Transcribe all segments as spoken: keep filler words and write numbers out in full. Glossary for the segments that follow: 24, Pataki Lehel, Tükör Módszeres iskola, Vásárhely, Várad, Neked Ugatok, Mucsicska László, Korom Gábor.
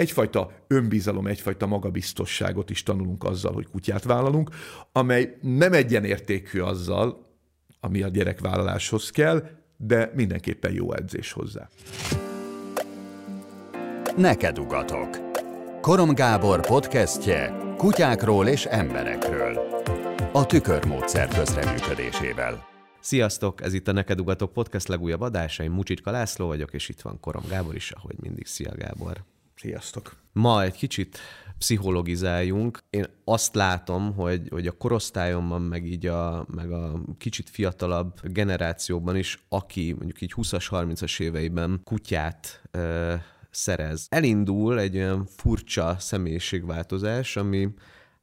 egyfajta önbizalom, egyfajta magabiztosságot is tanulunk azzal, hogy kutyát vállalunk, amely nem egyenértékű azzal, ami a gyerekvállaláshoz kell, de mindenképpen jó edzés hozzá. Neked ugatok. Korom Gábor podcastje kutyákról és emberekről. A Tükör Módszer közreműködésével. Sziasztok, ez itt a Neked Ugatok podcast legújabb adása, én Mucsicska László vagyok, és itt van Korom Gábor is, ahogy mindig. Szia, Gábor! Sziasztok! Ma egy kicsit pszichologizáljunk. Én azt látom, hogy, hogy a korosztályomban, meg így a, meg a kicsit fiatalabb generációban is, aki mondjuk így húszas, harmincas éveiben kutyát ö, szerez. Elindul egy olyan furcsa személyiségváltozás, ami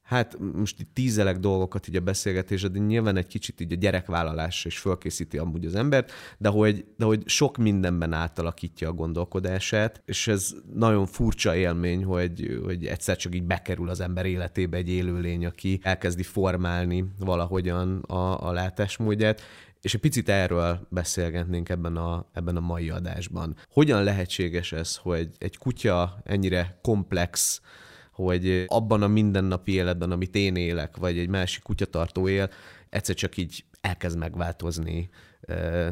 hát most így tízelek dolgokat így a beszélgetésre, de nyilván egy kicsit így a gyerekvállalás is fölkészíti amúgy az embert, de hogy, de hogy sok mindenben átalakítja a gondolkodását, és ez nagyon furcsa élmény, hogy, hogy egyszer csak így bekerül az ember életébe egy élőlény, aki elkezdi formálni valahogyan a, a látásmódját, és egy picit erről beszélgetnénk ebben a, ebben a mai adásban. Hogyan lehetséges ez, hogy egy kutya ennyire komplex, hogy abban a mindennapi életben, amit én élek, vagy egy másik kutyatartó él, egyszer csak így elkezd megváltozni.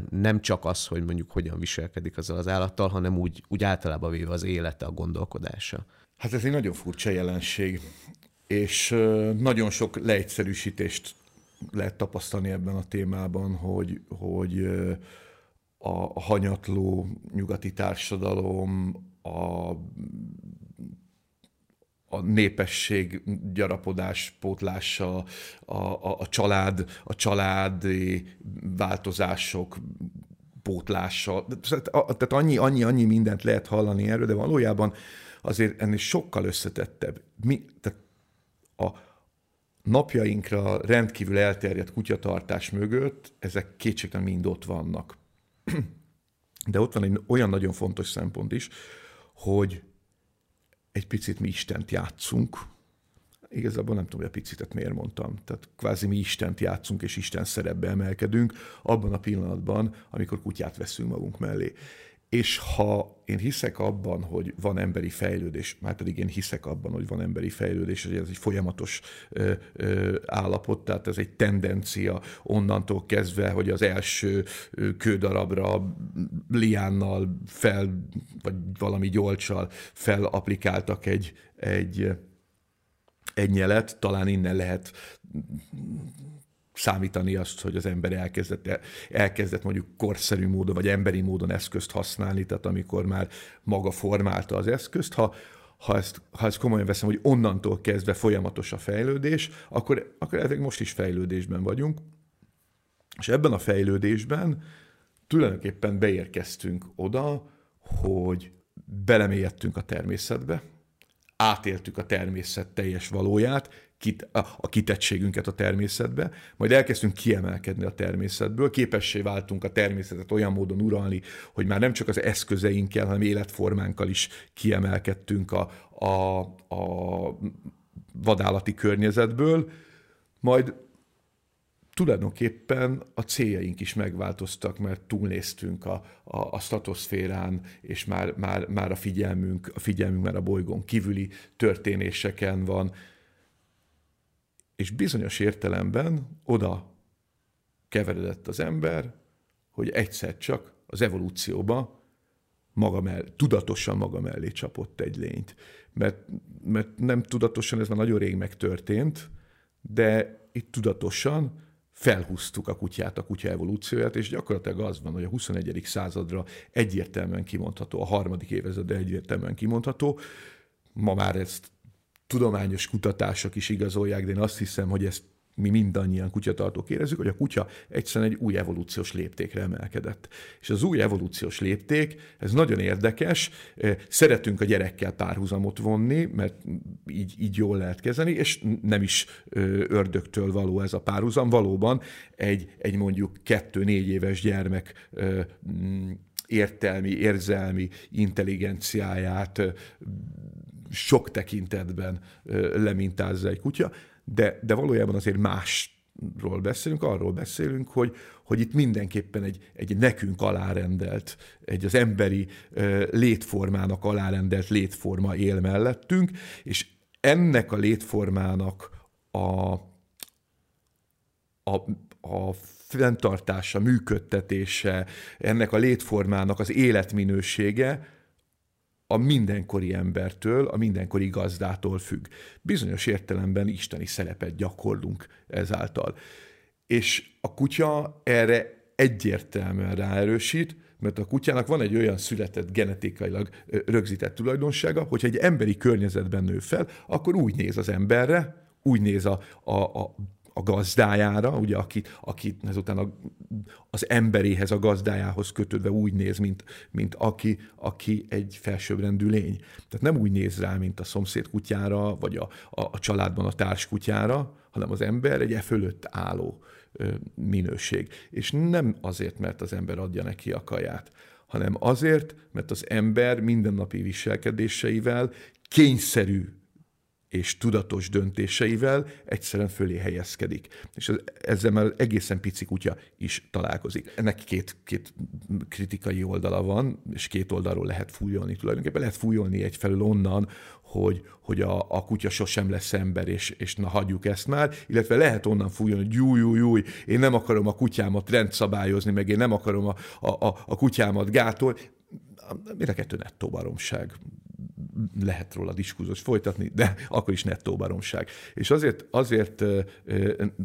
Nem csak az, hogy mondjuk hogyan viselkedik azzal az állattal, hanem úgy, úgy általában véve az élete, a gondolkodása. Hát ez egy nagyon furcsa jelenség, és nagyon sok leegyszerűsítést lehet tapasztalni ebben a témában, hogy, hogy a hanyatló nyugati társadalom, a a népesség gyarapodás pótlása, a, a, a család, a családi változások pótlása. Tehát, a, tehát annyi, annyi, annyi mindent lehet hallani erről, de valójában azért ennél sokkal összetettebb. Mi, tehát a napjainkra rendkívül elterjedt kutyatartás mögött ezek kétségtelen mind ott vannak. De ott van egy olyan nagyon fontos szempont is, hogy egy picit mi Istent játszunk. Igazából nem tudom, hogy a picitet miért mondtam. Tehát kvázi mi Istent játszunk, és Isten szerepbe emelkedünk abban a pillanatban, amikor kutyát veszünk magunk mellé. És ha én hiszek abban, hogy van emberi fejlődés, már pedig én hiszek abban, hogy van emberi fejlődés, hogy ez egy folyamatos ö, ö, állapot, tehát ez egy tendencia onnantól kezdve, hogy az első kődarabra liánnal fel, vagy valami gyolccsal felaplikáltak egy, egy, egy nyelet, talán innen lehet számítani azt, hogy az ember elkezdett, elkezdett mondjuk korszerű módon, vagy emberi módon eszközt használni, tehát amikor már maga formálta az eszközt. Ha, ha, ezt, ha ezt komolyan veszem, hogy onnantól kezdve folyamatos a fejlődés, akkor, akkor ezek most is fejlődésben vagyunk, és ebben a fejlődésben tulajdonképpen beérkeztünk oda, hogy belemélyedtünk a természetbe, átéltük a természet teljes valóját, a kitettségünket a természetbe, majd elkezdtünk kiemelkedni a természetből, képessé váltunk a természetet olyan módon uralni, hogy már nem csak az eszközeinkkel, hanem életformánkkal is kiemelkedtünk a, a, a vadállati környezetből, majd tulajdonképpen a céljaink is megváltoztak, mert túlnéztünk a, a, a stratoszférán, és már, már, már a, figyelmünk, a figyelmünk már a bolygón kívüli történéseken van, és bizonyos értelemben oda keveredett az ember, hogy egyszer csak az evolúcióba maga mell- tudatosan maga mellé csapott egy lényt. Mert, mert nem tudatosan, ez már nagyon rég megtörtént, de itt tudatosan felhúztuk a kutyát, a kutya evolúcióját, és gyakorlatilag az van, hogy a huszonegyedik századra egyértelműen kimondható, a harmadik évezredre egyértelműen kimondható, ma már ezt tudományos kutatások is igazolják, de én azt hiszem, hogy ezt mi mindannyian kutyatartók érezzük, hogy a kutya egyszerűen egy új evolúciós léptékre emelkedett. És az új evolúciós lépték, ez nagyon érdekes, szeretünk a gyerekkel párhuzamot vonni, mert így, így jól lehet kezelni, és nem is ördögtől való ez a párhuzam. Valóban egy, egy mondjuk kettő-négy éves gyermek értelmi, érzelmi intelligenciáját sok tekintetben lemintázza egy kutya, de, de valójában azért más ról beszélünk, arról beszélünk, hogy, hogy itt mindenképpen egy, egy nekünk alárendelt, egy az emberi létformának alárendelt létforma él mellettünk, és ennek a létformának a, a, a fenntartása, működtetése, ennek a létformának az életminősége a mindenkori embertől, a mindenkori gazdától függ. Bizonyos értelemben isteni szerepet gyakorlunk ezáltal. És a kutya erre egyértelműen ráerősít, mert a kutyának van egy olyan született, genetikailag rögzített tulajdonsága, hogyha egy emberi környezetben nő fel, akkor úgy néz az emberre, úgy néz a, a, a a gazdájára, ugye, akit, akit ezután a, az emberéhez, a gazdájához kötődve úgy néz, mint, mint aki, aki egy felsőbbrendű lény. Tehát nem úgy néz rá, mint a szomszéd kutyára, vagy a, a, a családban a társkutyára, hanem az ember egy e fölött álló ö, minőség. És nem azért, mert az ember adja neki a kaját, hanem azért, mert az ember mindennapi viselkedéseivel kényszerű és tudatos döntéseivel egyszerűen fölé helyezkedik. És ezzel már egészen pici kutya is találkozik. Ennek két, két kritikai oldala van, és két oldalról lehet fújolni tulajdonképpen. Lehet fújolni egyfelől onnan, hogy, hogy a, a kutya sosem lesz ember, és, és na hagyjuk ezt már, illetve lehet onnan fújolni, hogy júj, júj, júj, én nem akarom a kutyámat rendszabályozni, meg én nem akarom a, a, a, a kutyámat gátolni. Mire kettő nettó baromság. Lehet róla diskurzust folytatni, de akkor is nettó baromság. És azért, azért,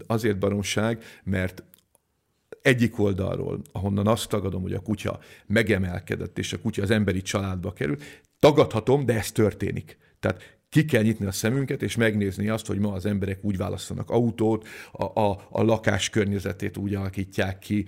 azért baromság, mert egyik oldalról, ahonnan azt tagadom, hogy a kutya megemelkedett, és a kutya az emberi családba került, tagadhatom, de ez történik. Tehát ki kell nyitni a szemünket, és megnézni azt, hogy ma az emberek úgy választanak autót, a, a, a lakás környezetét úgy alakítják ki,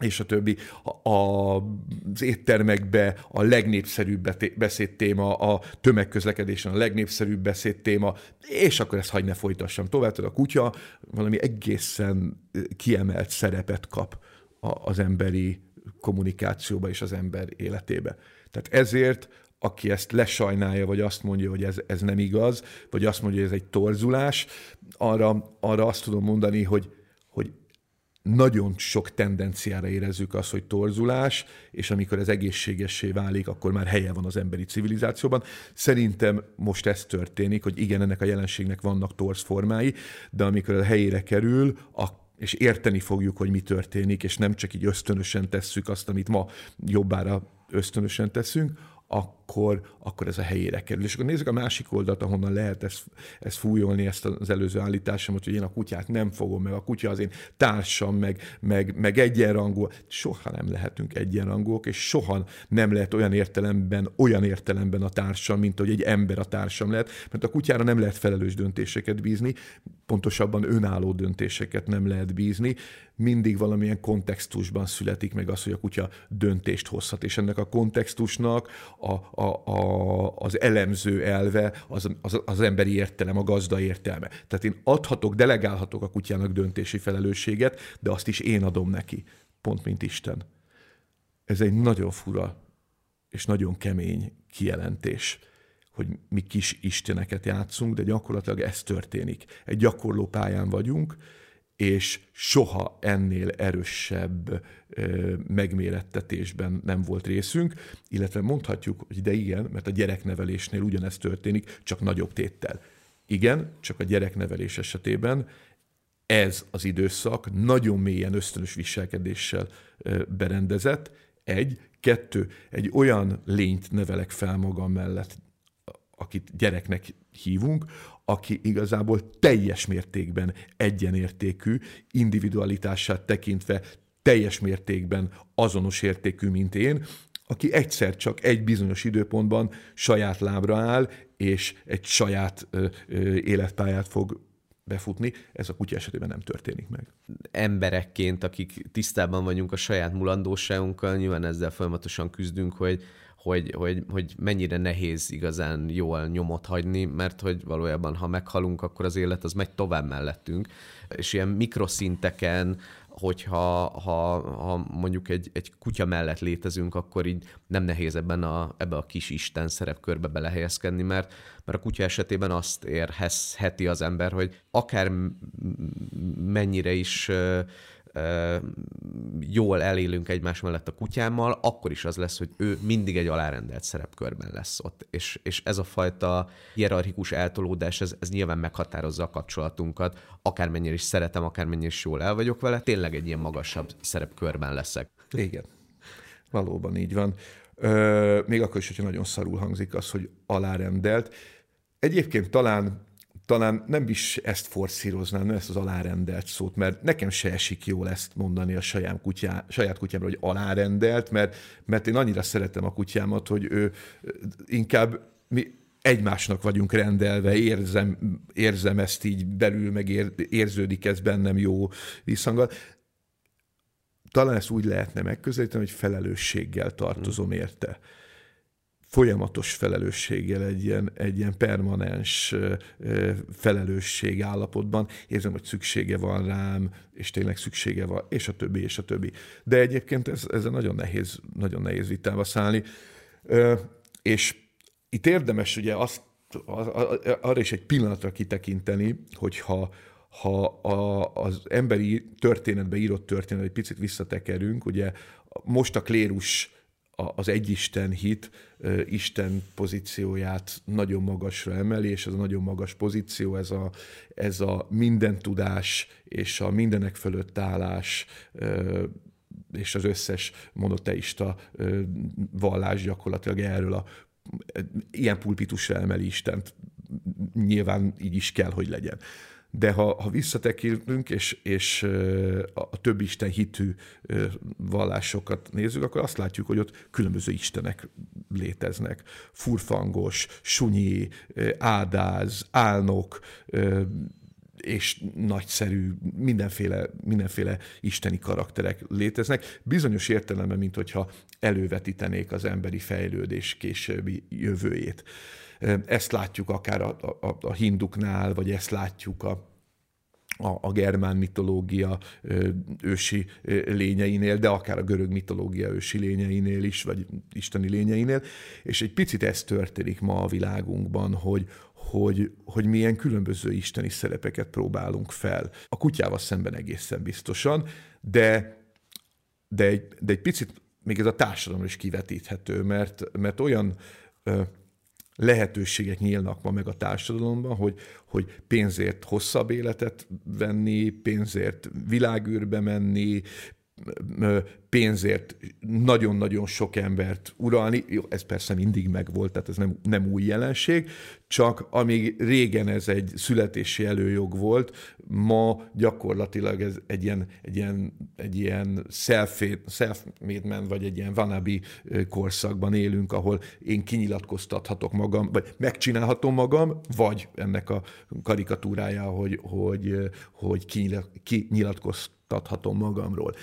és a többi, a, az éttermekbe a legnépszerűbb beszédtéma, a tömegközlekedésen a legnépszerűbb beszédtéma, és akkor ezt hagyj ne folytassam tovább, tehát a kutya valami egészen kiemelt szerepet kap az emberi kommunikációba és az ember életébe. Tehát ezért, aki ezt lesajnálja, vagy azt mondja, hogy ez, ez nem igaz, vagy azt mondja, hogy ez egy torzulás, arra, arra azt tudom mondani, hogy, hogy nagyon sok tendenciára érezzük azt, hogy torzulás, és amikor ez egészségessé válik, akkor már helye van az emberi civilizációban. Szerintem most ez történik, hogy igen, ennek a jelenségnek vannak torz formái, de amikor a helyére kerül, és érteni fogjuk, hogy mi történik, és nem csak így ösztönösen tesszük azt, amit ma jobbára ösztönösen teszünk, akkor, akkor ez a helyére kerül. És akkor nézzük a másik oldalt, ahonnan lehet ezt, ezt fújolni, ezt az előző állításomat, hogy én a kutyát nem fogom, meg a kutya az én társam, meg, meg, meg egyenrangú. Soha nem lehetünk egyenrangúak, és soha nem lehet olyan értelemben, olyan értelemben a társam, mint hogy egy ember a társam lehet, mert a kutyára nem lehet felelős döntéseket bízni, pontosabban önálló döntéseket nem lehet bízni, mindig valamilyen kontextusban születik meg az, hogy a kutya döntést hozhat, és ennek a kontextusnak a, a, a, az elemző elve, az, az, az emberi értelem, a gazda értelme. Tehát én adhatok, delegálhatok a kutyának döntési felelősséget, de azt is én adom neki, pont mint Isten. Ez egy nagyon fura és nagyon kemény kijelentés, hogy mi kis isteneket játszunk, de gyakorlatilag ez történik. Egy gyakorló pályán vagyunk, és soha ennél erősebb ö, megmérettetésben nem volt részünk, illetve mondhatjuk, hogy de igen, mert a gyereknevelésnél ugyanez történik, csak nagyobb téttel. Igen, csak a gyereknevelés esetében ez az időszak nagyon mélyen ösztönös viselkedéssel ö, berendezett. Egy, kettő, egy olyan lényt nevelek fel magam mellett, akit gyereknek hívunk, aki igazából teljes mértékben egyenértékű, individualitását tekintve teljes mértékben azonos értékű, mint én, aki egyszer csak egy bizonyos időpontban saját lábra áll, és egy saját ö, ö, életpályát fog befutni. Ez a kutya esetében nem történik meg. Emberekként, akik tisztában vagyunk a saját mulandóságunkkal, nyilván ezzel folyamatosan küzdünk, hogy Hogy, hogy, hogy mennyire nehéz igazán jól nyomot hagyni, mert hogy valójában, ha meghalunk, akkor az élet az megy tovább mellettünk, és ilyen mikroszinteken hogyha ha, ha mondjuk egy, egy kutya mellett létezünk, akkor így nem nehéz ebben a, ebbe a kis Isten szerepkörbe belehelyezkedni, mert, mert a kutya esetében azt érheti az ember, hogy akár mennyire is ö, ö, jól elélünk egymás mellett a kutyámmal, akkor is az lesz, hogy ő mindig egy alárendelt szerepkörben lesz ott. És, és ez a fajta hierarchikus eltolódás, ez, ez nyilván meghatározza a kapcsolatunkat, akármennyire is szeretem, akármennyire is jól el vagyok vele, tényleg egy ilyen magasabb szerepkörben leszek. Igen, valóban így van. Ö, még akkor is, hogyha nagyon szarul hangzik az, hogy alárendelt. Egyébként talán Talán nem is ezt forszíroznám, nem ezt az alárendelt szót, mert nekem se esik jól ezt mondani a saját, kutyá, saját kutyámra, hogy alárendelt, mert, mert én annyira szeretem a kutyámat, hogy ő inkább mi egymásnak vagyunk rendelve, érzem, érzem ezt így belül, meg ér, érződik ez bennem jó visszhanggal. Talán ezt úgy lehetne megközelíteni, hogy felelősséggel tartozom érte. Folyamatos felelősséggel, egy ilyen, egy ilyen permanens felelősség állapotban. Érzem, hogy szüksége van rám, és tényleg szüksége van, és a többi, és a többi. De egyébként ez, ezzel nagyon nehéz, nagyon nehéz vitába szállni. És itt érdemes ugye azt, arra is egy pillanatra kitekinteni, hogyha ha a, az emberi történetbe írott történet, egy picit visszatekerünk, ugye most a klérus az egyisten hit Isten pozícióját nagyon magasra emeli, és ez a nagyon magas pozíció, ez a, ez a mindentudás és a mindenek fölött állás és az összes monoteista vallás gyakorlatilag erről a ilyen pulpitusra emeli Istent. Nyilván így is kell, hogy legyen. De ha, ha visszatekintünk, és, és a több isten hitű vallásokat nézzük, akkor azt látjuk, hogy ott különböző istenek léteznek. Furfangos, sunyi, ádáz, álnok, és nagyszerű, mindenféle, mindenféle isteni karakterek léteznek. Bizonyos értelemben, mint hogyha elővetítenék az emberi fejlődés későbbi jövőjét. Ezt látjuk akár a, a, a hinduknál, vagy ezt látjuk a, a, a germán mitológia ősi lényeinél, de akár a görög mitológia ősi lényeinél is, vagy isteni lényeinél. És egy picit ez történik ma a világunkban, hogy, hogy, hogy milyen különböző isteni szerepeket próbálunk fel. A kutyával szemben egészen biztosan, de, de, egy, de egy picit még ez a társadalom is kivetíthető, mert, mert olyan... lehetőségek nyílnak ma meg a társadalomban, hogy, hogy pénzért hosszabb életet venni, pénzért világűrbe menni, pénzért nagyon-nagyon sok embert uralni. Jó, ez persze mindig megvolt, tehát ez nem, nem új jelenség, csak amíg régen ez egy születési előjog volt, ma gyakorlatilag ez egy ilyen, egy ilyen, egy ilyen self-made man, vagy egy ilyen wannabe korszakban élünk, ahol én kinyilatkoztathatok magam, vagy megcsinálhatom magam, vagy ennek a karikatúrája, hogy, hogy, hogy kinyilatkoztatom adhatom magamról.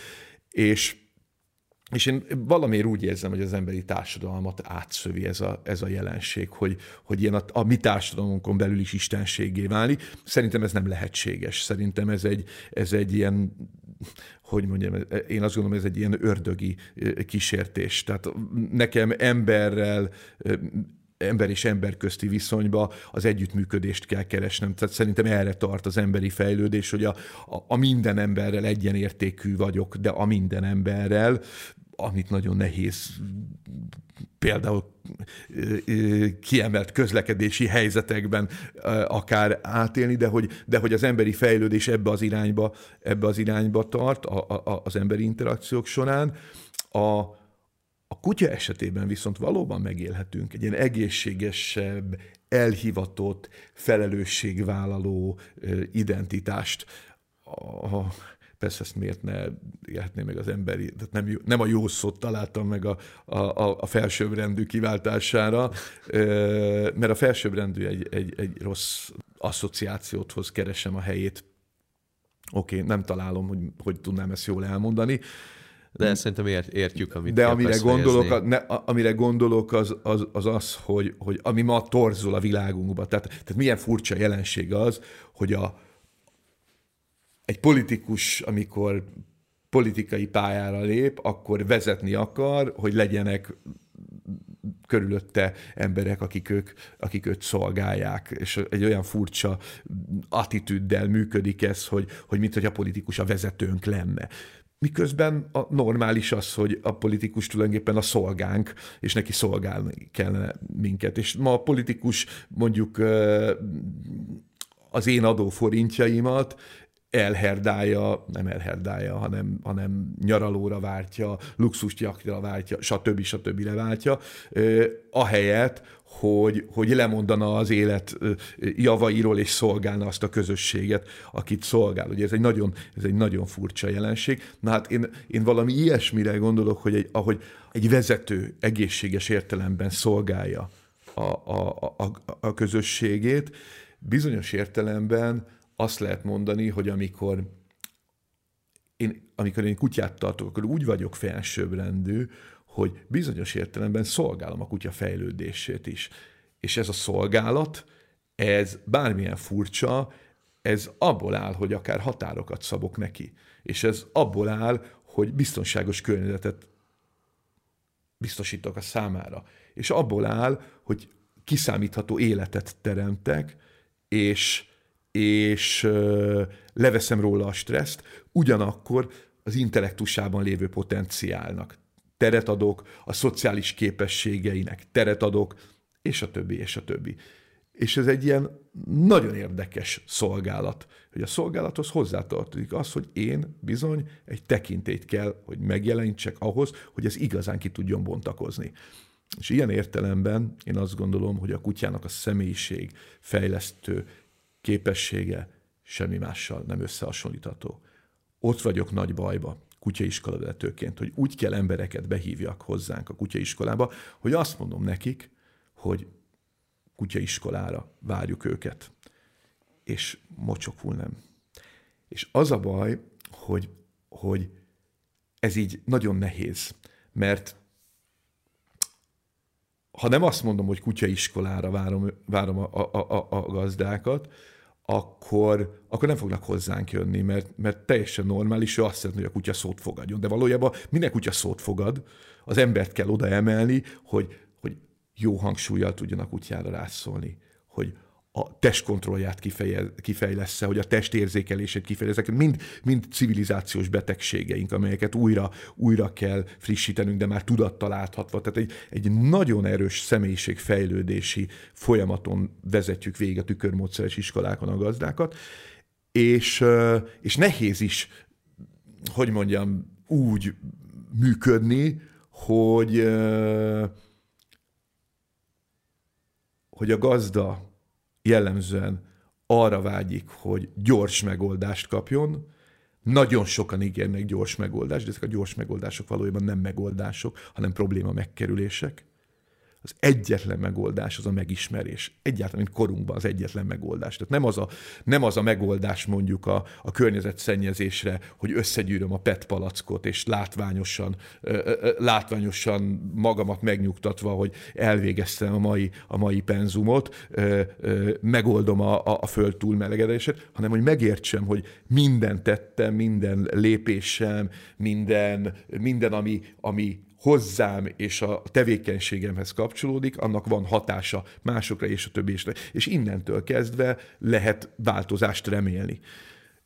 És, és én valamiért úgy érzem, hogy az emberi társadalmat átszövi ez a, ez a jelenség, hogy, hogy ilyen a, a mi társadalmunkon belül is istenséggé válni. Szerintem ez nem lehetséges. Szerintem ez egy, ez egy ilyen, hogy mondjam, én azt gondolom, ez egy ilyen ördögi kísértés. Tehát nekem emberrel, ember és ember közti viszonyba az együttműködést kell keresnem. Tehát szerintem erre tart az emberi fejlődés, hogy a, a, a minden emberrel egyenértékű vagyok, de a minden emberrel, amit nagyon nehéz például kiemelt közlekedési helyzetekben akár átélni, de hogy, de hogy az emberi fejlődés ebbe az irányba, ebbe az irányba tart a, a, az emberi interakciók során. A A kutya esetében viszont valóban megélhetünk egy ilyen egészségesebb, elhivatott, felelősségvállaló identitást. Aha, persze ezt miért ne élhetné meg az emberi, tehát nem, nem a jó szót találtam meg a, a, a felsőbbrendű kiváltására, mert a felsőbbrendű egy, egy, egy rossz asszociációthoz keresem a helyét. Oké, okay, nem találom, hogy, hogy tudnám ezt jól elmondani. De ezt szerintem értjük, amit De amire gondolok, a, ne, amire gondolok, az az, az, az hogy, hogy ami ma torzul a világunkban. Tehát, tehát milyen furcsa jelenség az, hogy a, egy politikus, amikor politikai pályára lép, akkor vezetni akar, hogy legyenek körülötte emberek, akik, ők, akik őt szolgálják. És egy olyan furcsa attitűddel működik ez, hogy, hogy mint hogy a politikus a vezetőnk lenne. Miközben a normális az, hogy a politikus tulajdonképpen a szolgánk, és neki szolgálni kellene minket. És ma a politikus mondjuk az én adóforintjaimat elherdálja, nem elherdálja, hanem, hanem nyaralóra váltja, luxusgyakra váltja, stb. stb. Leváltja, ahelyett, hogy, hogy lemondana az élet javairól, és szolgálna azt a közösséget, akit szolgál. Ugye ez egy nagyon, ez egy nagyon furcsa jelenség. Na hát én, én valami ilyesmire gondolok, hogy egy, ahogy egy vezető egészséges értelemben szolgálja a, a, a, a közösségét, bizonyos értelemben azt lehet mondani, hogy amikor én, amikor én kutyát tartok, akkor úgy vagyok felsőbbrendű, hogy bizonyos értelemben szolgálom a kutya fejlődését is. És ez a szolgálat, ez bármilyen furcsa, ez abból áll, hogy akár határokat szabok neki. És ez abból áll, hogy biztonságos környezetet biztosítok a számára. És abból áll, hogy kiszámítható életet teremtek, és és leveszem róla a stresszt, ugyanakkor az intellektusában lévő potenciálnak teret adok, a szociális képességeinek teret adok, és a többi, és a többi. És ez egy ilyen nagyon érdekes szolgálat, hogy a szolgálathoz hozzátartozik az, hogy én bizony egy tekintélyt kell, hogy megjelenítsek ahhoz, hogy ez igazán ki tudjon bontakozni. És ilyen értelemben én azt gondolom, hogy a kutyának a személyiség fejlesztő képessége semmi mással nem összehasonlítható. Ott vagyok nagy bajba kutyaiskola vezetőként, hogy úgy kell embereket behívjak hozzánk a kutyaiskolába, hogy azt mondom nekik, hogy kutyaiskolára várjuk őket. És mocsokul nem. És az a baj, hogy, hogy ez így nagyon nehéz, mert ha nem azt mondom, hogy kutyaiskolára várom, várom a, a, a, a gazdákat, Akkor, akkor nem fognak hozzánk jönni, mert, mert teljesen normális, ő azt szeretné, hogy a kutya szót fogadjon. De valójában minden kutya szót fogad, az embert kell oda emelni, hogy, hogy jó hangsúlyjal tudjon a kutyára rászólni, hogy a testkontrollját kifejez, kifejlessze, hogy a testérzékelését kifejlessze. Mind, mind civilizációs betegségeink, amelyeket újra, újra kell frissítenünk, de már tudattal áthatva. Tehát egy, egy nagyon erős személyiségfejlődési folyamaton vezetjük végig a tükörmódszeres iskolákon a gazdákat, és, és nehéz is, hogy mondjam, úgy működni, hogy, hogy a gazda jellemzően arra vágyik, hogy gyors megoldást kapjon. Nagyon sokan ígérnek gyors megoldást, de ezek a gyors megoldások valójában nem megoldások, hanem probléma megkerülések. Az egyetlen megoldás az a megismerés. Egyáltalán, mint korunkban az egyetlen megoldás. Tehát nem az a, nem az a megoldás mondjuk a, a környezetszennyezésre, hogy összegyűröm a pé é té palackot, és látványosan, ö, ö, látványosan magamat megnyugtatva, hogy elvégeztem a mai, a mai penzumot, ö, ö, megoldom a, a, a föld túlmelegedését, hanem hogy megértsem, hogy minden tettem, minden lépésem, minden, minden ami, ami hozzám és a tevékenységemhez kapcsolódik, annak van hatása másokra és a többiekre. És innentől kezdve lehet változást remélni.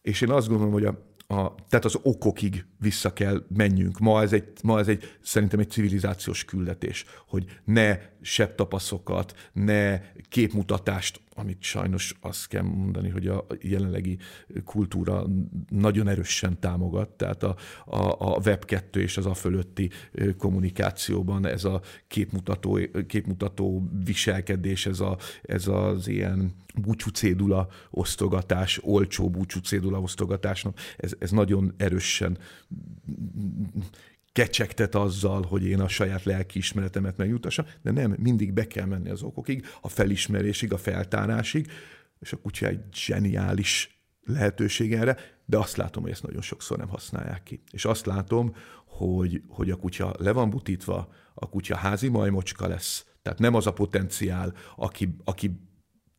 És én azt gondolom, hogy a, a, tehát az okokig vissza kell menjünk. Ma ez, egy, ma ez egy, szerintem egy civilizációs küldetés, hogy ne sebtapaszokat, ne képmutatást, amit sajnos azt kell mondani, hogy a jelenlegi kultúra nagyon erősen támogat, tehát a, a, a web kettő és az a fölötti kommunikációban ez a képmutató, képmutató viselkedés, ez, a, ez az ilyen búcsúcédula osztogatás, olcsó búcsúcédula osztogatásnak, ez, ez nagyon erősen kecsegtet azzal, hogy én a saját lelkiismeretemet megjutassam, de nem, mindig be kell menni az okokig, a felismerésig, a feltárásig, és a kutya egy zseniális lehetőség erre, de azt látom, hogy ezt nagyon sokszor nem használják ki. És azt látom, hogy, hogy a kutya le van butítva, a kutya házi majmocska lesz, tehát nem az a potenciál, aki, aki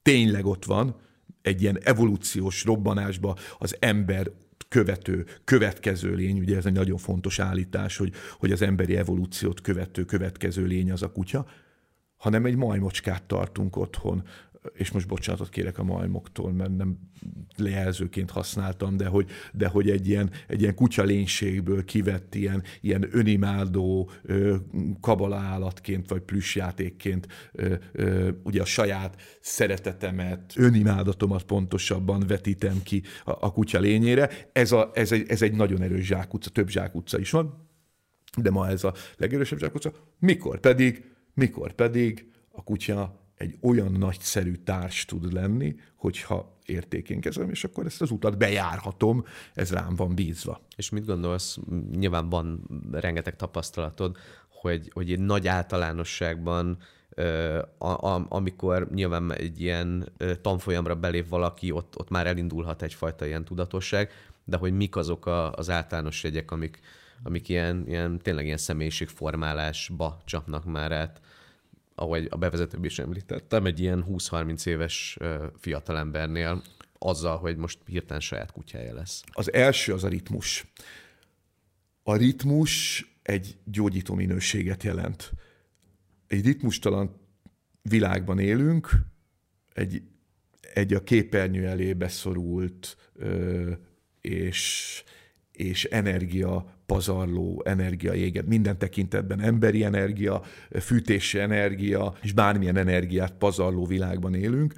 tényleg ott van, egy ilyen evolúciós robbanásba az ember követő, következő lény, ugye ez egy nagyon fontos állítás, hogy, hogy az emberi evolúciót követő, következő lény az a kutya, hanem egy majmocskát tartunk otthon, és most bocsánatot kérek a majmoktól, mert nem lejelzőként használtam, de hogy, de hogy egy ilyen, egy ilyen kutyalénységből kivett ilyen, ilyen önimádó kabala állatként, vagy plüssjátékként ugye a saját szeretetemet, önimádatomat pontosabban vetítem ki a, a kutyalényére. Ez, a, ez, egy, ez egy nagyon erős zsákutca, több zsákutca is van, de ma ez a legerősebb zsákutca. Mikor pedig, mikor pedig a kutya egy olyan nagyszerű társ tud lenni, hogyha értékén kezelem, és akkor ezt az utat bejárhatom, ez rám van bízva. És mit gondolsz, nyilván van rengeteg tapasztalatod, hogy, hogy egy nagy általánosságban, a, a, amikor nyilván egy ilyen tanfolyamra belép valaki, ott, ott már elindulhat egyfajta ilyen tudatosság, de hogy mik azok a, az általános jegyek, amik, amik ilyen, ilyen, tényleg ilyen személyiségformálásba csapnak már át, ahogy a bevezetőbb is említettem, egy ilyen húsz-harminc éves fiatalembernél azzal, hogy most hirtelen saját kutyája lesz. Az első az a ritmus. A ritmus egy gyógyító minőséget jelent. Egy ritmustalan világban élünk, egy, egy a képernyő elé beszorult és, és energia pazarló energia éget, minden tekintetben emberi energia, fűtési energia, és bármilyen energiát pazarló világban élünk.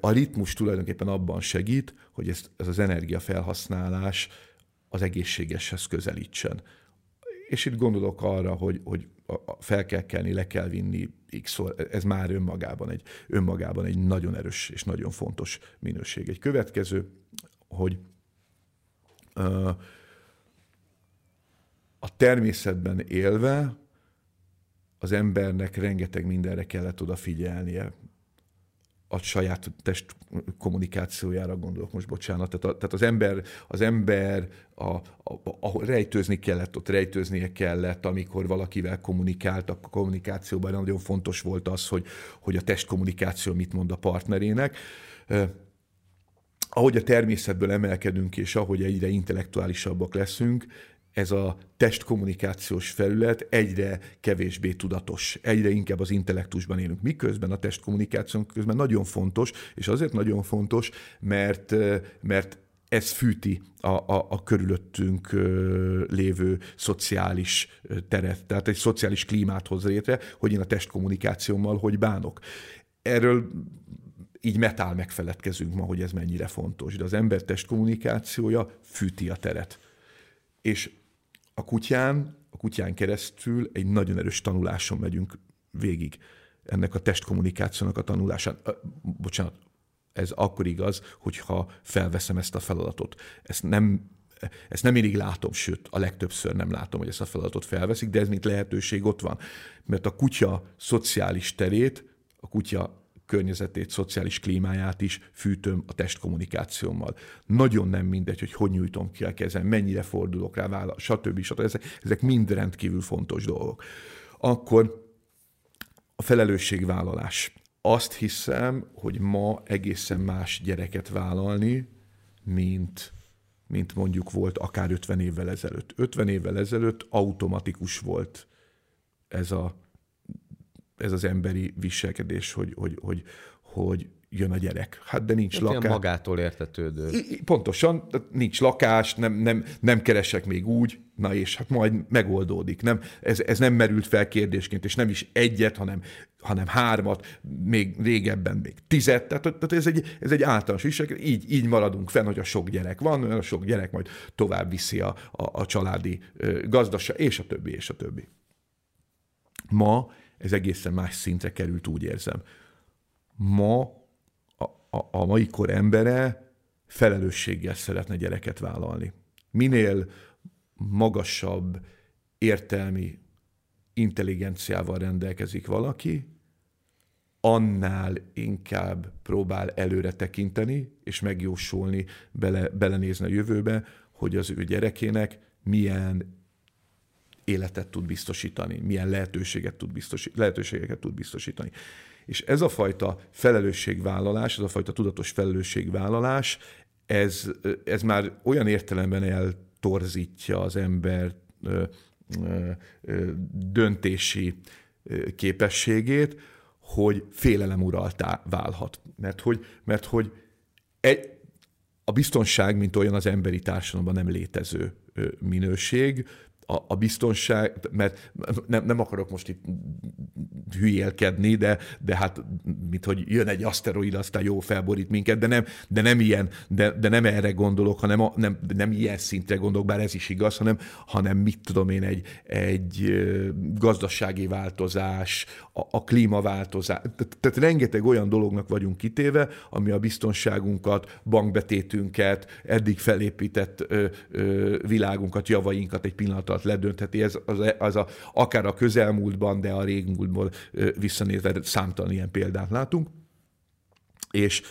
A ritmus tulajdonképpen abban segít, hogy ez, ez az energiafelhasználás az egészségeshez közelítsen. És itt gondolok arra, hogy, hogy fel kell kelni, le kell vinni, ez már önmagában egy, önmagában egy nagyon erős és nagyon fontos minőség. Egy következő, hogy uh, a természetben élve az embernek rengeteg mindenre kellett odafigyelnie. A saját test kommunikációjára gondolok most, bocsánat. Tehát, a, tehát az ember, az ember a, a, a, rejtőzni kellett, ott rejtőznie kellett, amikor valakivel kommunikált, a kommunikációban nagyon fontos volt az, hogy, hogy a testkommunikáció mit mond a partnerének. Ahogy a természetből emelkedünk, és ahogy egyre intellektuálisabbak leszünk, ez a testkommunikációs felület egyre kevésbé tudatos, egyre inkább az intellektusban élünk. Miközben a testkommunikációnk közben nagyon fontos, és azért nagyon fontos, mert, mert ez fűti a, a, a körülöttünk lévő szociális teret, tehát egy szociális klímát hoz létre, hogy én a testkommunikációmmal hogy bánok. Erről így metál megfeledkezünk ma, hogy ez mennyire fontos, de az ember testkommunikációja fűti a teret. És a kutyán, a kutyán keresztül egy nagyon erős tanuláson megyünk végig. Ennek a testkommunikációnak a tanulásán. Bocsánat, ez akkor igaz, hogyha felveszem ezt a feladatot. Ezt nem, ezt nem mindig látom, sőt, a legtöbbször nem látom, hogy ezt a feladatot felveszik, de ez mint lehetőség ott van. Mert a kutya szociális terét, a kutya környezetét, szociális klímáját is fűtöm a testkommunikációmmal. Nagyon nem mindegy, hogy hogy nyújtom ki a kezem, mennyire fordulok rá, vállal, stb. stb. Ezek, ezek mind rendkívül fontos dolgok. Akkor a felelősségvállalás. Azt hiszem, hogy ma egészen más gyereket vállalni, mint, mint mondjuk volt akár ötven évvel ezelőtt. ötven évvel ezelőtt automatikus volt ez a ez az emberi viselkedés, hogy, hogy, hogy, hogy jön a gyerek. Hát de nincs lakás. Ilyen magától értetődő. Pontosan, nincs lakás, nem, nem, nem keresek még úgy, na és hát majd megoldódik. Nem, ez, ez nem merült fel kérdésként, és nem is egyet, hanem, hanem hármat, még régebben még tizet. Tehát, tehát ez, egy, ez egy általános viselkedés. Így, így maradunk fenn, hogy a sok gyerek van, a sok gyerek majd tovább viszi a, a, a családi gazdaság, és a többi, és a többi. Ma ez egészen más szintre került, úgy érzem. Ma a, a, a mai kor embere felelősséggel szeretne gyereket vállalni. Minél magasabb értelmi intelligenciával rendelkezik valaki, annál inkább próbál előre tekinteni és megjósolni, bele, belenézni a jövőbe, hogy az ő gyerekének milyen életet tud biztosítani, milyen lehetőséget tud biztosítani, lehetőségeket tud biztosítani. És ez a fajta felelősségvállalás, ez a fajta tudatos felelősségvállalás, ez, ez már olyan értelemben eltorzítja az ember ö, ö, ö, döntési képességét, hogy félelem uraltá válhat. Mert hogy, mert hogy egy, a biztonság, mint olyan az emberi társadalomban nem létező minőség, a, a biztonság, mert nem, nem akarok most itt hülyélkedni, de, de hát, mint hogy jön egy aszteroid, aztán jó felborít minket, de nem, de nem ilyen, de, de nem erre gondolok, hanem a, nem, nem ilyen szintre gondolok, bár ez is igaz, hanem, hanem mit tudom én, egy, egy gazdasági változás, a, a klímaváltozás, tehát, tehát rengeteg olyan dolognak vagyunk kitéve, ami a biztonságunkat, bankbetétünket, eddig felépített ö, ö, világunkat, javainkat egy pillanat ledöntheti, ez az, az a, akár a közelmúltban, de a régmúltból visszanézve számtalan ilyen példát látunk. És,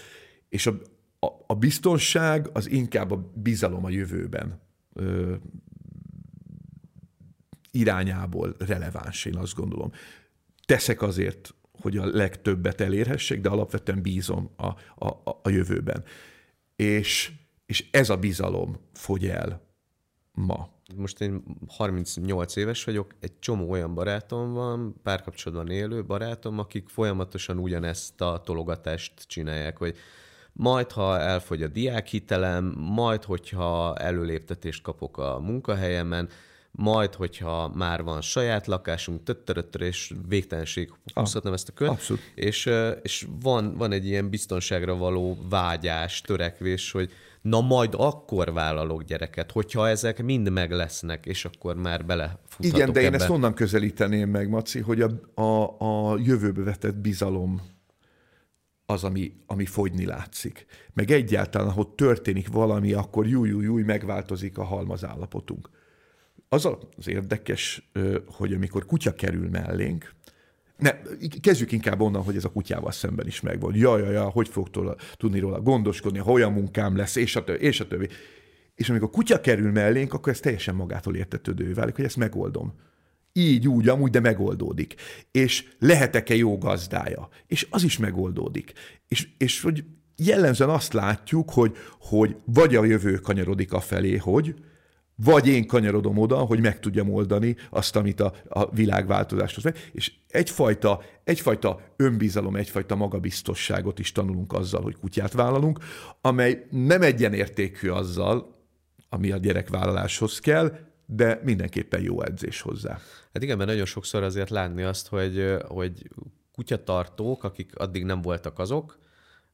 és a, a, a biztonság az inkább a bizalom a jövőben ö, irányából releváns, én azt gondolom. Teszek azért, hogy a legtöbbet elérhessék, de alapvetően bízom a, a, a jövőben. És, és ez a bizalom fogy el ma. Most én harmincnyolc éves vagyok, egy csomó olyan barátom van, párkapcsolatban élő barátom, akik folyamatosan ugyanezt a tologatást csinálják, hogy majd, ha elfogy a diákhitelem, majd, hogyha előléptetést kapok a munkahelyemen, majd, hogyha már van saját lakásunk, töttöröttör, és végtelenség húzhatnám ezt a kört. És, és van, van egy ilyen biztonságra való vágyás, törekvés, hogy na majd akkor vállalok gyereket, hogyha ezek mind meg lesznek, és akkor már belefuthatok ebbe. Igen, de én ebbe. Ezt onnan közelíteném meg, Maci, hogy a, a, a jövőbe vetett bizalom az, ami, ami fogyni látszik. Meg egyáltalán, ha történik valami, akkor jújújúj, megváltozik a halmazállapotunk. Az az érdekes, hogy amikor kutya kerül mellénk, ne, kezdjük inkább onnan, hogy ez a kutyával szemben is megvan. Jaj, jaj, jaj, hogy fog tőle, tudni róla gondoskodni, ha olyan munkám lesz, és a többi, és a többi. És amikor kutya kerül mellénk, akkor ez teljesen magától értetődővé válik, hogy ezt megoldom. Így, úgy, amúgy, de megoldódik. És lehetek-e jó gazdája? És az is megoldódik. És, és hogy jellemzően azt látjuk, hogy, hogy vagy a jövő kanyarodik afelé, hogy... vagy én kanyarodom oda, hogy meg tudjam oldani azt, amit a, a világváltozáshoz meg. És egyfajta, egyfajta önbizalom, egyfajta magabiztosságot is tanulunk azzal, hogy kutyát vállalunk, amely nem egyenértékű azzal, ami a gyerekvállaláshoz kell, de mindenképpen jó edzés hozzá. Hát igen, mert nagyon sokszor azért látni azt, hogy, hogy kutyatartók, akik addig nem voltak azok,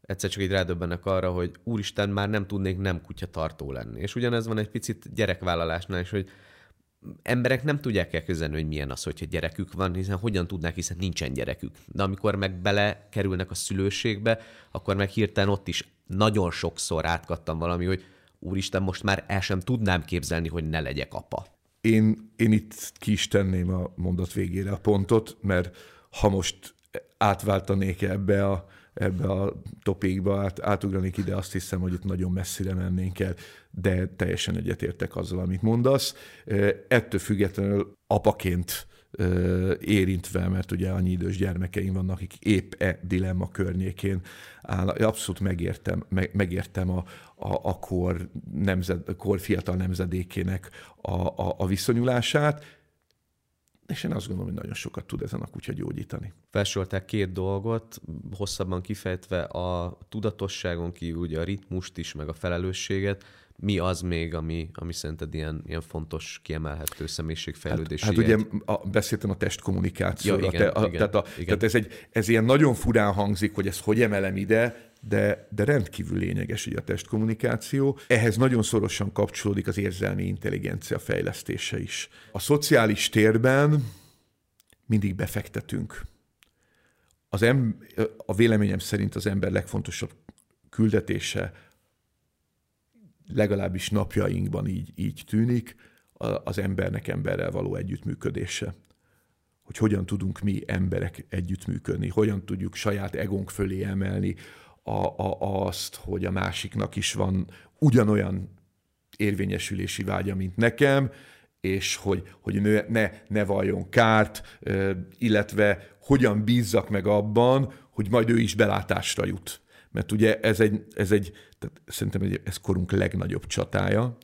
egyszer csak így rádöbbennek arra, hogy úristen, már nem tudnék nem kutyatartó lenni. És ugyanez van egy picit gyerekvállalásnál is, hogy emberek nem tudják elképzelni, hogy milyen az, hogyha gyerekük van, hiszen hogyan tudnák, hiszen nincsen gyerekük. De amikor meg belekerülnek a szülőségbe, akkor meg hirtelen ott is nagyon sokszor átkattam valami, hogy úristen, most már el sem tudnám képzelni, hogy ne legyek apa. Én, én itt ki is tenném a mondat végére a pontot, mert ha most átváltanék ebbe a ebbe a topikba, át, átugranék ide, azt hiszem, hogy itt nagyon messzire mennénk el, de teljesen egyetértek azzal, amit mondasz. Ettől függetlenül apaként érintve, mert ugye annyi idős gyermekeim vannak, akik épp e dilemma környékén állnak. Abszolút megértem, meg, megértem a, a, a, kor nemzed, a kor fiatal nemzedékének a, a, a viszonyulását, és én azt gondolom, hogy nagyon sokat tud ezen a kutya gyógyítani. Felsorolták két dolgot, hosszabban kifejtve a tudatosságon kívül ugye a ritmust is, meg a felelősséget. Mi az még, ami, ami szerinted ilyen, ilyen fontos, kiemelhető személyiségfejlődési? Hát, hát ugye a, beszéltem a testkommunikációra. Ja, igen, te, a, igen, tehát a, igen. Tehát ez, egy, ez ilyen nagyon furán hangzik, hogy ezt hogy emelem ide, de, de rendkívül lényeges ugye a testkommunikáció. Ehhez nagyon szorosan kapcsolódik az érzelmi intelligencia fejlesztése is. A szociális térben mindig befektetünk. Az em, a véleményem szerint az ember legfontosabb küldetése, legalábbis napjainkban így, így tűnik, az embernek emberrel való együttműködése. Hogy hogyan tudunk mi emberek együttműködni, hogyan tudjuk saját egónk fölé emelni a, a, azt, hogy a másiknak is van ugyanolyan érvényesülési vágya, mint nekem, és hogy, hogy ne, ne, ne valljon kárt, illetve hogyan bízzak meg abban, hogy majd ő is belátásra jut. Mert ugye ez egy, ez egy tehát szerintem egy, ez korunk legnagyobb csatája,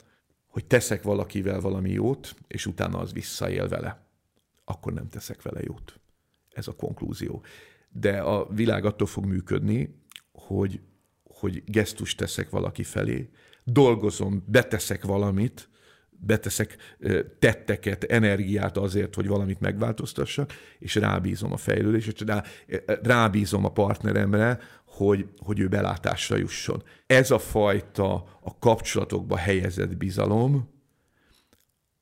hogy teszek valakivel valami jót, és utána az visszaél vele. Akkor nem teszek vele jót. Ez a konklúzió. De a világ attól fog működni, hogy, hogy gesztust teszek valaki felé, dolgozom, beteszek valamit, beteszek tetteket, energiát azért, hogy valamit megváltoztassak, és rábízom a fejlődést, rá, rábízom a partneremre, hogy, hogy ő belátásra jusson. Ez a fajta a kapcsolatokba helyezett bizalom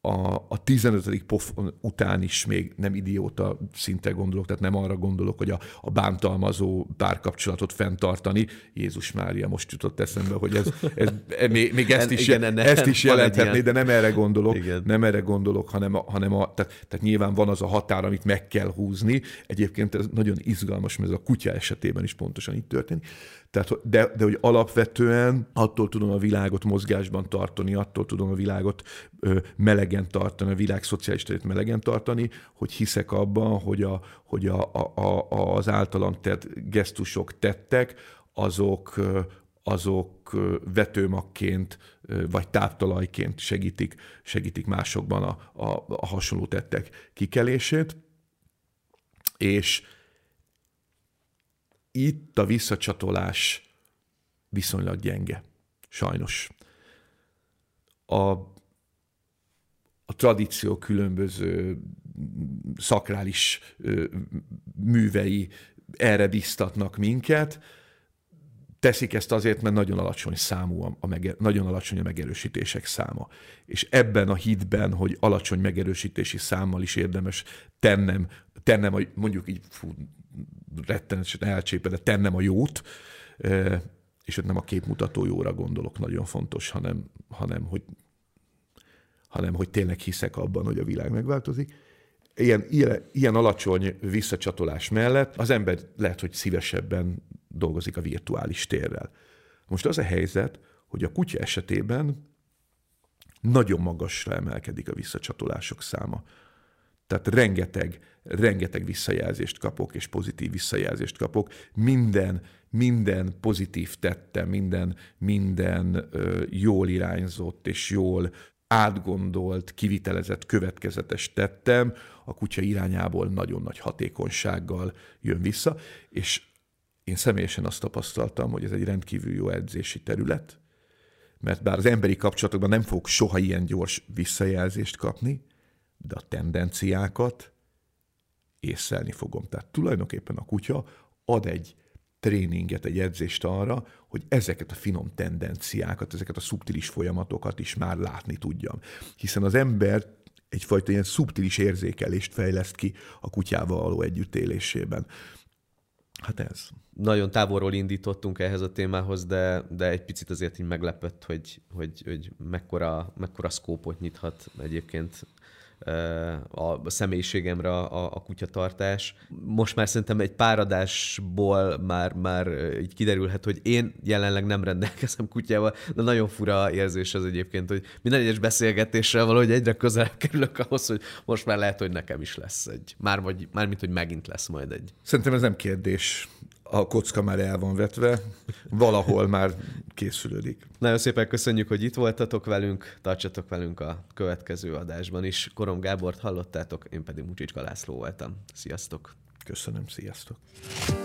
a, a tizenötödik pofon után is még nem idióta szinte gondolok, tehát nem arra gondolok, hogy a, a bántalmazó párkapcsolatot fenntartani. Jézus Mária, most jutott eszembe, hogy ez, ez, ez, még, még ezt is, is jelenthetné, de nem erre gondolok, igen. nem erre gondolok, hanem, a, hanem a, tehát, tehát nyilván van az a határ, amit meg kell húzni. Egyébként ez nagyon izgalmas, mert ez a kutya esetében is pontosan így történik. Tehát, de, de hogy alapvetően attól tudom a világot mozgásban tartani, attól tudom a világot ö, melegen tartani, a világ szociális terét melegen tartani, hogy hiszek abban, hogy, a, hogy a, a, a, az általam tett gesztusok, tettek, azok, azok vetőmagként vagy táptalajként segítik, segítik másokban a, a, a hasonló tettek kikelését. És itt a visszacsatolás viszonylag gyenge, sajnos. A, a tradíció különböző szakrális művei erre biztatnak minket, teszik ezt azért, mert nagyon alacsony számú a, a mege, nagyon alacsony a megerősítések száma. És ebben a hitben, hogy alacsony megerősítési számmal is érdemes tennem, tennem a, mondjuk így, fú, rettenetesen elcséped, de tennem a jót, és ott nem a képmutató jóra gondolok, nagyon fontos, hanem, hanem, hogy, hanem hogy tényleg hiszek abban, hogy a világ megváltozik. Ilyen, ilyen, ilyen alacsony visszacsatolás mellett az ember lehet, hogy szívesebben dolgozik a virtuális térrel. Most az a helyzet, hogy a kutya esetében nagyon magasra emelkedik a visszacsatolások száma. Tehát rengeteg, rengeteg visszajelzést kapok, és pozitív visszajelzést kapok. Minden, minden pozitív tette, minden, minden ö, jól irányzott és jól átgondolt, kivitelezett, következetes tettem, a kutya irányából nagyon nagy hatékonysággal jön vissza, és én személyesen azt tapasztaltam, hogy ez egy rendkívül jó edzési terület, mert bár az emberi kapcsolatokban nem fogok soha ilyen gyors visszajelzést kapni, de a tendenciákat észlelni fogom. Tehát tulajdonképpen a kutya ad egy tréninget, egy edzést arra, hogy ezeket a finom tendenciákat, ezeket a szubtilis folyamatokat is már látni tudjam. Hiszen az ember egyfajta ilyen szubtilis érzékelést fejleszt ki a kutyával való együttélésében. Hát ez. Nagyon távolról indítottunk ehhez a témához, de, de egy picit azért így meglepett, hogy, hogy, hogy mekkora, mekkora szkópot nyithat egyébként a személyiségemre a, a kutyatartás. Most már szerintem egy pár adásból már, már így kiderülhet, hogy én jelenleg nem rendelkezem kutyával, de nagyon fura érzés az egyébként, hogy minden egyes beszélgetéssel valahogy egyre közelebb kerülök ahhoz, hogy most már lehet, hogy nekem is lesz egy. Már vagy, mármint, hogy megint lesz majd egy. Szerintem ez nem kérdés. A kocka már el van vetve, valahol már készülődik. Nagyon szépen köszönjük, hogy itt voltatok velünk, tartsatok velünk a következő adásban is. Korom Gábort hallottátok, én pedig Mucsicska László voltam. Sziasztok! Köszönöm, sziasztok!